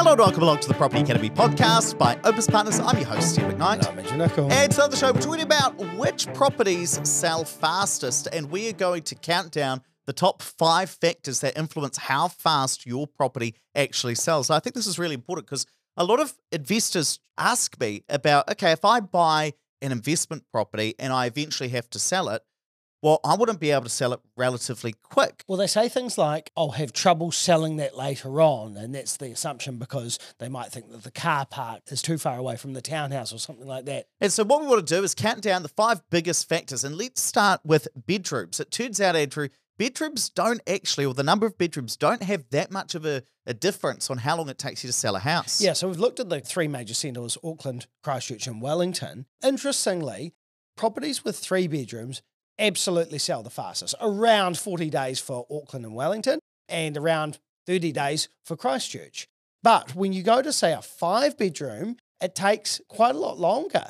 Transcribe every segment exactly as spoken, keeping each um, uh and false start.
Hello and welcome along to the Property Academy podcast by Opus Partners. I'm your host, Steve McKnight. I'm Andrew Nichol. And so on the show, we're talking about which properties sell fastest, and we are going to count down the top five factors that influence how fast your property actually sells. And I think this is really important because a lot of investors ask me about, okay, if I buy an investment property and I eventually have to sell it, well, I wouldn't be able to sell it relatively quick. Well, they say things like, I'll have trouble selling that later on. And that's the assumption because they might think that the car park is too far away from the townhouse or something like that. And so what we want to do is count down the five biggest factors. And let's start with bedrooms. It turns out, Andrew, bedrooms don't actually, or the number of bedrooms don't have that much of a, a difference on how long it takes you to sell a house. Yeah, so we've looked at the three major centres, Auckland, Christchurch and Wellington. Interestingly, properties with three bedrooms absolutely sell the fastest, around forty days for Auckland and Wellington and around thirty days for Christchurch. But when you go to, say, a five-bedroom, it takes quite a lot longer.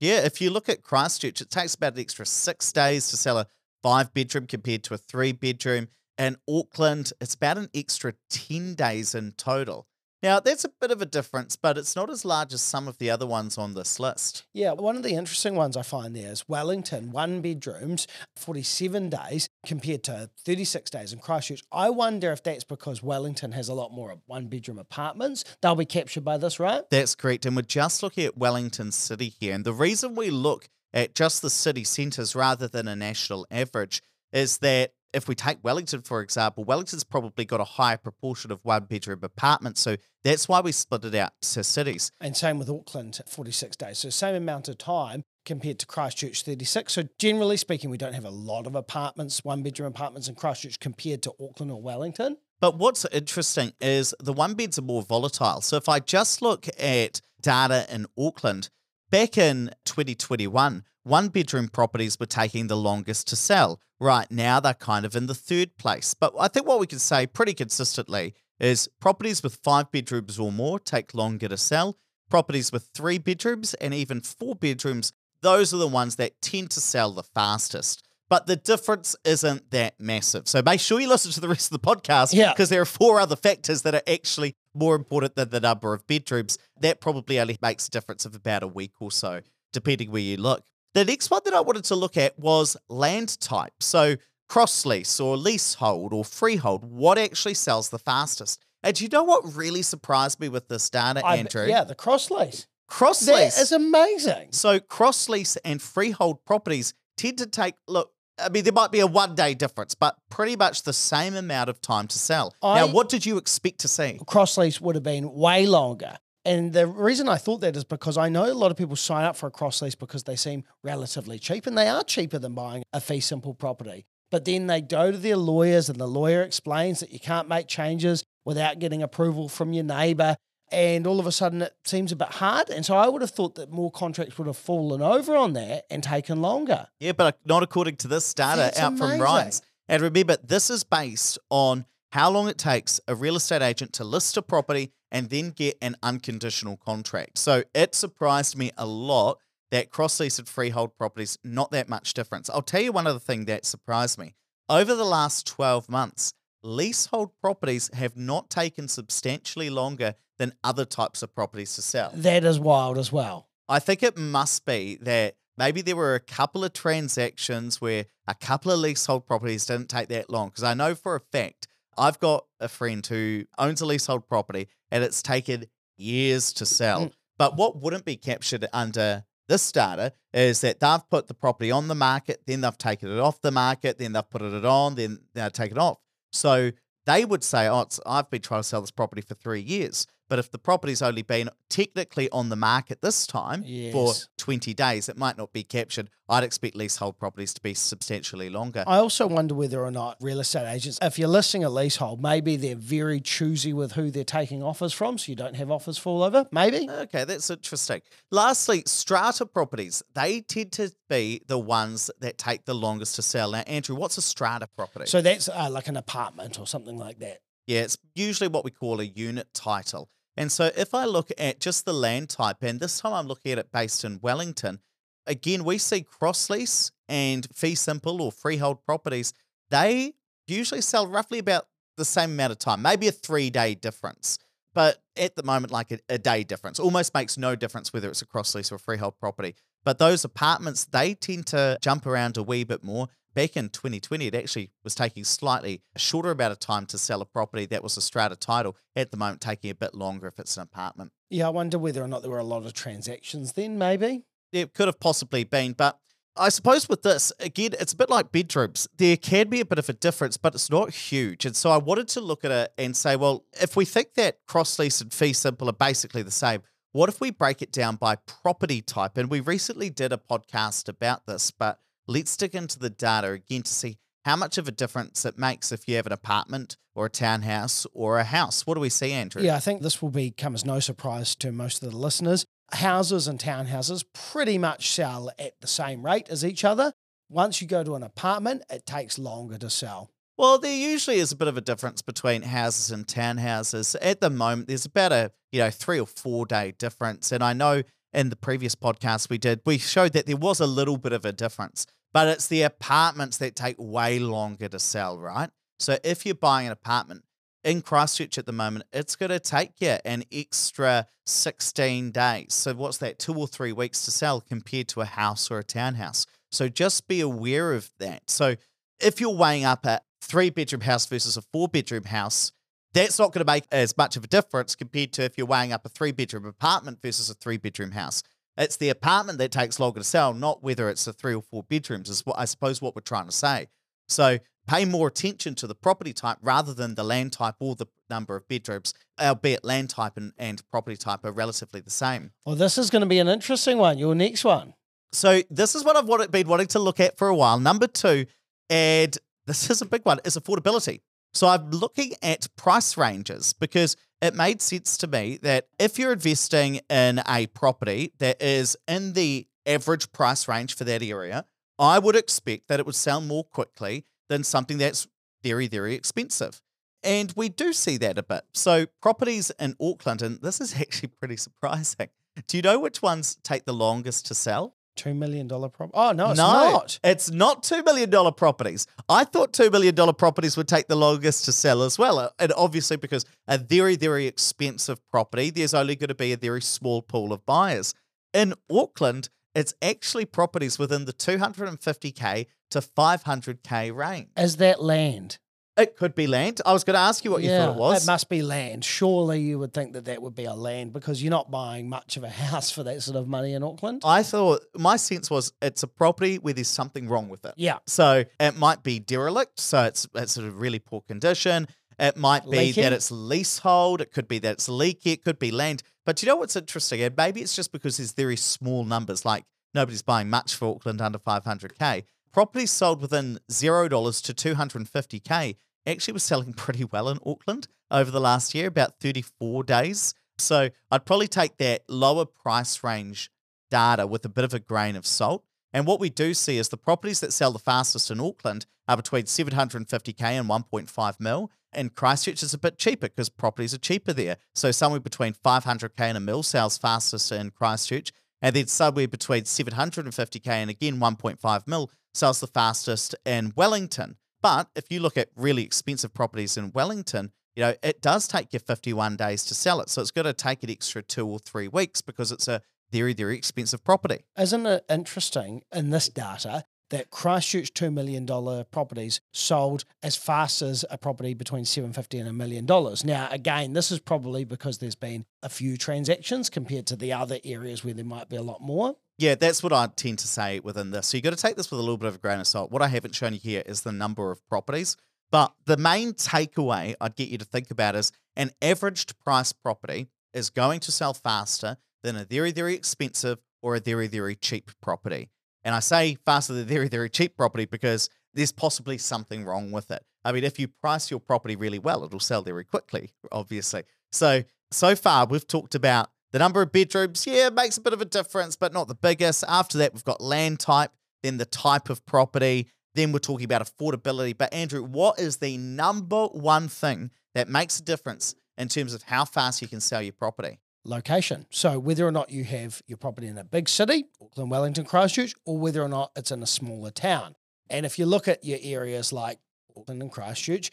Yeah, if you look at Christchurch, it takes about an extra six days to sell a five-bedroom compared to a three-bedroom. And Auckland, it's about an extra ten days in total. Now, that's a bit of a difference, but it's not as large as some of the other ones on this list. Yeah, one of the interesting ones I find there is Wellington, one bedrooms, forty-seven days compared to thirty-six days in Christchurch. I wonder if that's because Wellington has a lot more one bedroom apartments. They'll be captured by this, right? That's correct. And we're just looking at Wellington City here. And the reason we look at just the city centres rather than a national average is that if we take Wellington, for example, Wellington's probably got a higher proportion of one-bedroom apartments, so that's why we split it out to cities. And same with Auckland, forty-six days, so same amount of time compared to Christchurch, thirty-six. So generally speaking, we don't have a lot of apartments, one-bedroom apartments in Christchurch compared to Auckland or Wellington. But what's interesting is the one-beds are more volatile. So if I just look at data in Auckland, back in twenty twenty-one, one-bedroom properties were taking the longest to sell. Right now, they're kind of in the third place. But I think what we can say pretty consistently is properties with five bedrooms or more take longer to sell. Properties with three bedrooms and even four bedrooms, those are the ones that tend to sell the fastest. But the difference isn't that massive. So make sure you listen to the rest of the podcast because yeah. there are four other factors that are actually more important than the number of bedrooms. That probably only makes a difference of about a week or so, depending where you look. The next one that I wanted to look at was land type. So cross lease or leasehold or freehold, what actually sells the fastest? And do you know what really surprised me with this data, I, Andrew? Yeah, the cross lease. Cross lease. That is amazing. So cross lease and freehold properties tend to take, look, I mean, there might be a one-day difference, but pretty much the same amount of time to sell. I, now, what did you expect to see? Cross lease would have been way longer. And the reason I thought that is because I know a lot of people sign up for a cross lease because they seem relatively cheap, and they are cheaper than buying a fee simple property. But then they go to their lawyers and the lawyer explains that you can't make changes without getting approval from your neighbour. And all of a sudden it seems a bit hard. And so I would have thought that more contracts would have fallen over on that and taken longer. Yeah, but not according to this data out amazing. From Ryan's. And remember, this is based on how long it takes a real estate agent to list a property and then get an unconditional contract. So it surprised me a lot that cross-lease and freehold properties, not that much difference. I'll tell you one other thing that surprised me. Over the last twelve months, leasehold properties have not taken substantially longer than other types of properties to sell. That is wild as well. I think it must be that maybe there were a couple of transactions where a couple of leasehold properties didn't take that long. Because I know for a fact, I've got a friend who owns a leasehold property and it's taken years to sell. Mm. But what wouldn't be captured under this data is that they've put the property on the market, then they've taken it off the market, then they've put it on, then they've taken it off. So they would say, oh, it's, I've been trying to sell this property for three years. But if the property's only been technically on the market this time yes. for twenty days, it might not be captured. I'd expect leasehold properties to be substantially longer. I also wonder whether or not real estate agents, if you're listing a leasehold, maybe they're very choosy with who they're taking offers from, so you don't have offers fall over, maybe. Okay, that's interesting. Lastly, strata properties, they tend to be the ones that take the longest to sell. Now, Andrew, what's a strata property? So that's uh, like an apartment or something like that. Yeah, it's usually what we call a unit title. And so if I look at just the land type, and this time I'm looking at it based in Wellington, again, we see cross lease and fee simple or freehold properties. They usually sell roughly about the same amount of time, maybe a three-day difference. But at the moment, like a, a day difference almost makes no difference whether it's a cross lease or a freehold property. But those apartments, they tend to jump around a wee bit more. Back in twenty twenty, it actually was taking slightly a shorter amount of time to sell a property that was a strata title. At the moment, taking a bit longer if it's an apartment. Yeah, I wonder whether or not there were a lot of transactions then, maybe. It could have possibly been, but I suppose with this, again, it's a bit like bedrooms. There can be a bit of a difference, but it's not huge. And so I wanted to look at it and say, well, if we think that cross-lease and fee simple are basically the same, what if we break it down by property type? And we recently did a podcast about this, but let's dig into the data again to see how much of a difference it makes if you have an apartment or a townhouse or a house. What do we see, Andrew? Yeah, I think this will become as no surprise to most of the listeners. Houses and townhouses pretty much sell at the same rate as each other. Once you go to an apartment, it takes longer to sell. Well, there usually is a bit of a difference between houses and townhouses. At the moment, there's about a, you know, three or four day difference. And I know in the previous podcast we did, we showed that there was a little bit of a difference, but it's the apartments that take way longer to sell, right? So if you're buying an apartment in Christchurch at the moment, it's going to take you an extra sixteen days. So what's that, two or three weeks to sell compared to a house or a townhouse? So just be aware of that. So if you're weighing up a three-bedroom house versus a four-bedroom house, that's not going to make as much of a difference compared to if you're weighing up a three-bedroom apartment versus a three-bedroom house. It's the apartment that takes longer to sell, not whether it's a three or four bedrooms, is what I suppose what we're trying to say. So pay more attention to the property type rather than the land type or the number of bedrooms, albeit land type and, and property type are relatively the same. Well, this is going to be an interesting one, your next one. So this is what I've wanted, been wanting to look at for a while. Number two, and this is a big one, is affordability. So I'm looking at price ranges because it made sense to me that if you're investing in a property that is in the average price range for that area, I would expect that it would sell more quickly than something that's very, very expensive. And we do see that a bit. So properties in Auckland, and this is actually pretty surprising. Do you know which ones take the longest to sell? two million dollar property? Oh, no, it's no, not. It's not two million dollar properties. I thought two million dollar properties would take the longest to sell as well. And obviously because a very, very expensive property, there's only going to be a very small pool of buyers. In Auckland, it's actually properties within the two hundred fifty K to five hundred K range. Is that land? It could be land. I was going to ask you what yeah, you thought it was. It must be land. Surely you would think that that would be a land because you're not buying much of a house for that sort of money in Auckland. I thought, my sense was it's a property where there's something wrong with it. Yeah. So it might be derelict. So it's, it's in really poor condition. It might be leaking. That it's leasehold. It could be that it's leaky. It could be land. But you know what's interesting? And maybe it's just because there's very small numbers, like nobody's buying much for Auckland under five hundred K. Properties sold within zero dollars to two hundred fifty K actually was selling pretty well in Auckland over the last year, about thirty-four days. So I'd probably take that lower price range data with a bit of a grain of salt. And what we do see is the properties that sell the fastest in Auckland are between seven hundred fifty K and one point five mil. And Christchurch is a bit cheaper because properties are cheaper there. So somewhere between five hundred K and a mil sells fastest in Christchurch. And then somewhere between seven hundred fifty K and again one point five mil sells the fastest in Wellington. But if you look at really expensive properties in Wellington, you know, it does take you fifty-one days to sell it. So it's going to take an extra two or three weeks because it's a very, very expensive property. Isn't it interesting in this data that Christchurch two million dollar properties sold as fast as a property between seven hundred fifty thousand dollars and a million dollars. Now, again, this is probably because there's been a few transactions compared to the other areas where there might be a lot more. Yeah, that's what I tend to say within this. So you've got to take this with a little bit of a grain of salt. What I haven't shown you here is the number of properties. But the main takeaway I'd get you to think about is an averaged price property is going to sell faster than a very, very expensive or a very, very cheap property. And I say faster than very, very cheap property because there's possibly something wrong with it. I mean, if you price your property really well, it'll sell very quickly, obviously. So, so far we've talked about the number of bedrooms. Yeah, it makes a bit of a difference, but not the biggest. After that, we've got land type, then the type of property. Then we're talking about affordability. But Andrew, what is the number one thing that makes a difference in terms of how fast you can sell your property? Location. So whether or not you have your property in a big city, Auckland, Wellington, Christchurch, or whether or not it's in a smaller town. And if you look at your areas like Auckland and Christchurch,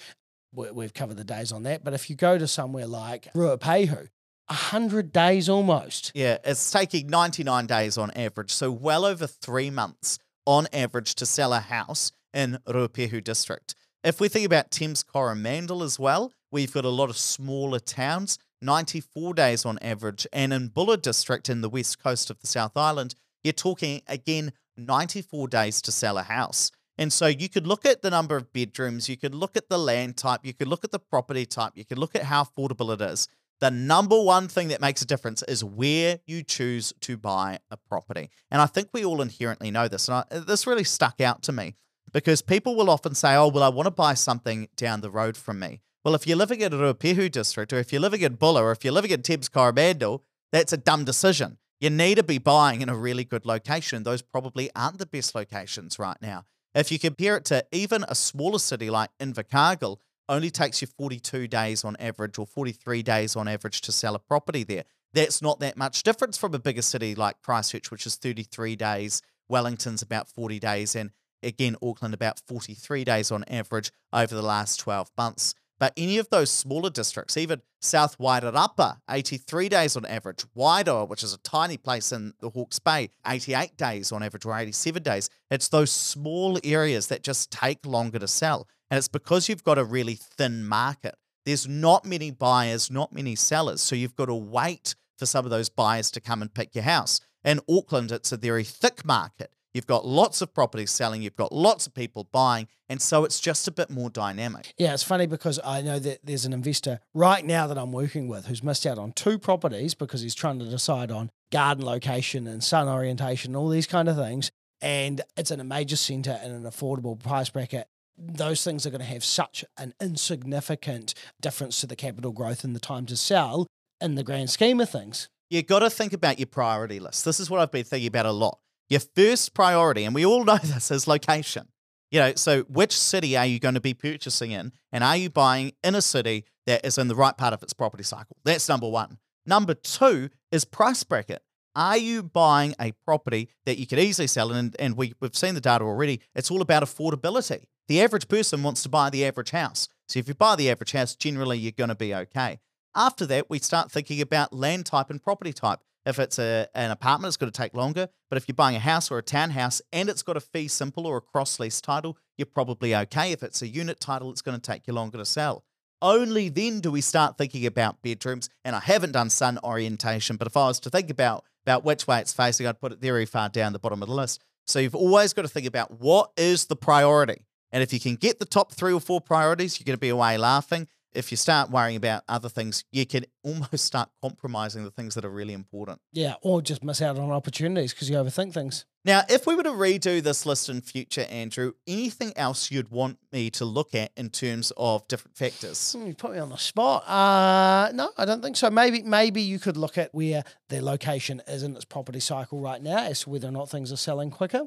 we've covered the days on that. But if you go to somewhere like Ruapehu, one hundred days almost. Yeah, it's taking ninety-nine days on average. So well over three months on average to sell a house in Ruapehu district. If we think about Thames Coromandel as well, we've got a lot of smaller towns, ninety-four days on average. And in Buller District in the west coast of the South Island, you're talking, again, ninety-four days to sell a house. And so you could look at the number of bedrooms, you could look at the land type, you could look at the property type, you could look at how affordable it is. The number one thing that makes a difference is where you choose to buy a property. And I think we all inherently know this. And I, this really stuck out to me because people will often say, oh, well, I want to buy something down the road from me. Well, if you're living in Ruapehu district, or if you're living in Buller, or if you're living in Thames Coromandel, that's a dumb decision. You need to be buying in a really good location. Those probably aren't the best locations right now. If you compare it to even a smaller city like Invercargill, only takes you forty-two days on average or forty-three days on average to sell a property there. That's not that much difference from a bigger city like Christchurch, which is thirty-three days. Wellington's about forty days. And again, Auckland about forty-three days on average over the last twelve months. But any of those smaller districts, even South Wairarapa, eighty-three days on average. Wairoa, which is a tiny place in the Hawke's Bay, eighty-eight days on average or eighty-seven days. It's those small areas that just take longer to sell. And it's because you've got a really thin market. There's not many buyers, not many sellers. So you've got to wait for some of those buyers to come and pick your house. In Auckland, it's a very thick market. You've got lots of properties selling, you've got lots of people buying, and so it's just a bit more dynamic. Yeah, it's funny because I know that there's an investor right now that I'm working with who's missed out on two properties because he's trying to decide on garden location and sun orientation, all these kind of things, and it's in a major centre in an affordable price bracket. Those things are going to have such an insignificant difference to the capital growth and the time to sell in the grand scheme of things. You've got to think about your priority list. This is what I've been thinking about a lot. Your first priority, and we all know this, is location. You know, so which city are you going to be purchasing in, and are you buying in a city that is in the right part of its property cycle? That's number one. Number two is price bracket. Are you buying a property that you could easily sell? And, and we, we've seen the data already. It's all about affordability. The average person wants to buy the average house. So if you buy the average house, generally you're going to be okay. After that, we start thinking about land type and property type. If it's a, an apartment, it's going to take longer. But if you're buying a house or a townhouse and it's got a fee simple or a cross-lease title, you're probably okay. If it's a unit title, it's going to take you longer to sell. Only then do we start thinking about bedrooms. And I haven't done sun orientation, but if I was to think about, about which way it's facing, I'd put it very far down the bottom of the list. So you've always got to think about what is the priority. And if you can get the top three or four priorities, you're going to be away laughing. If you start worrying about other things, you can almost start compromising the things that are really important. Yeah, or just miss out on opportunities because you overthink things. Now, if we were to redo this list in future, Andrew, anything else you'd want me to look at in terms of different factors? You put me on the spot. Uh, no, I don't think so. Maybe maybe you could look at where their location is in its property cycle right now as to whether or not things are selling quicker.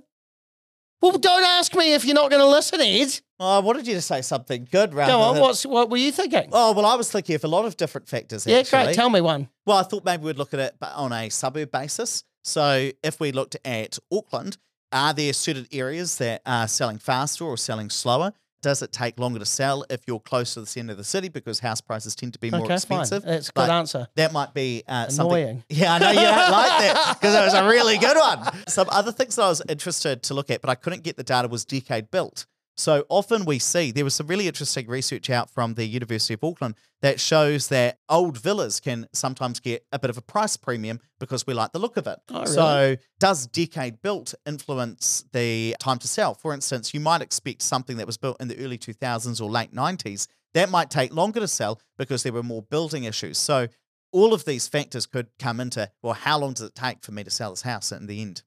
Well, don't ask me if you're not going to listen, Ed. Oh, I wanted you to say something good rather than... Go on, what's, what were you thinking? Oh, well, I was thinking of a lot of different factors, actually. Yeah, great. Tell me one. Well, I thought maybe we'd look at it on a suburb basis. So if we looked at Auckland, are there certain areas that are selling faster or selling slower? Does it take longer to sell if you're close to the centre of the city because house prices tend to be more okay, expensive? Fine. That's a good answer. That might be uh, something. Annoying. Yeah, I know you don't like that because it was a really good one. Some other things that I was interested to look at, but I couldn't get the data, was decade built. So often we see, there was some really interesting research out from the University of Auckland that shows that old villas can sometimes get a bit of a price premium because we like the look of it. Oh, really? So does decade built influence the time to sell? For instance, you might expect something that was built in the early two thousands or late nineties. That might take longer to sell because there were more building issues. So all of these factors could come into, well, how long does it take for me to sell this house in the end?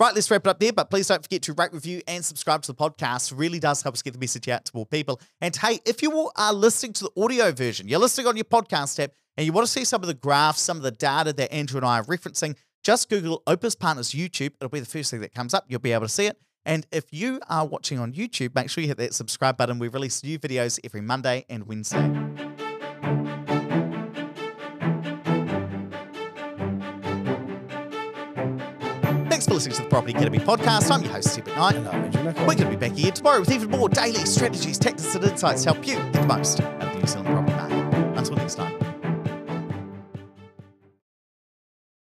Right, let's wrap it up there, but please don't forget to rate, review, and subscribe to the podcast. It really does help us get the message out to more people. And hey, if you all are listening to the audio version, you're listening on your podcast app, and you want to see some of the graphs, some of the data that Andrew and I are referencing, just Google Opus Partners YouTube. It'll be the first thing that comes up. You'll be able to see it. And if you are watching on YouTube, make sure you hit that subscribe button. We release new videos every Monday and Wednesday. listening to the Property Academy podcast. I'm your host, Steve McKnight. And I'm Andrew Nichol. We're going to be back here tomorrow with even more daily strategies, tactics and insights to help you get the most out of the New Zealand property market. Until next time.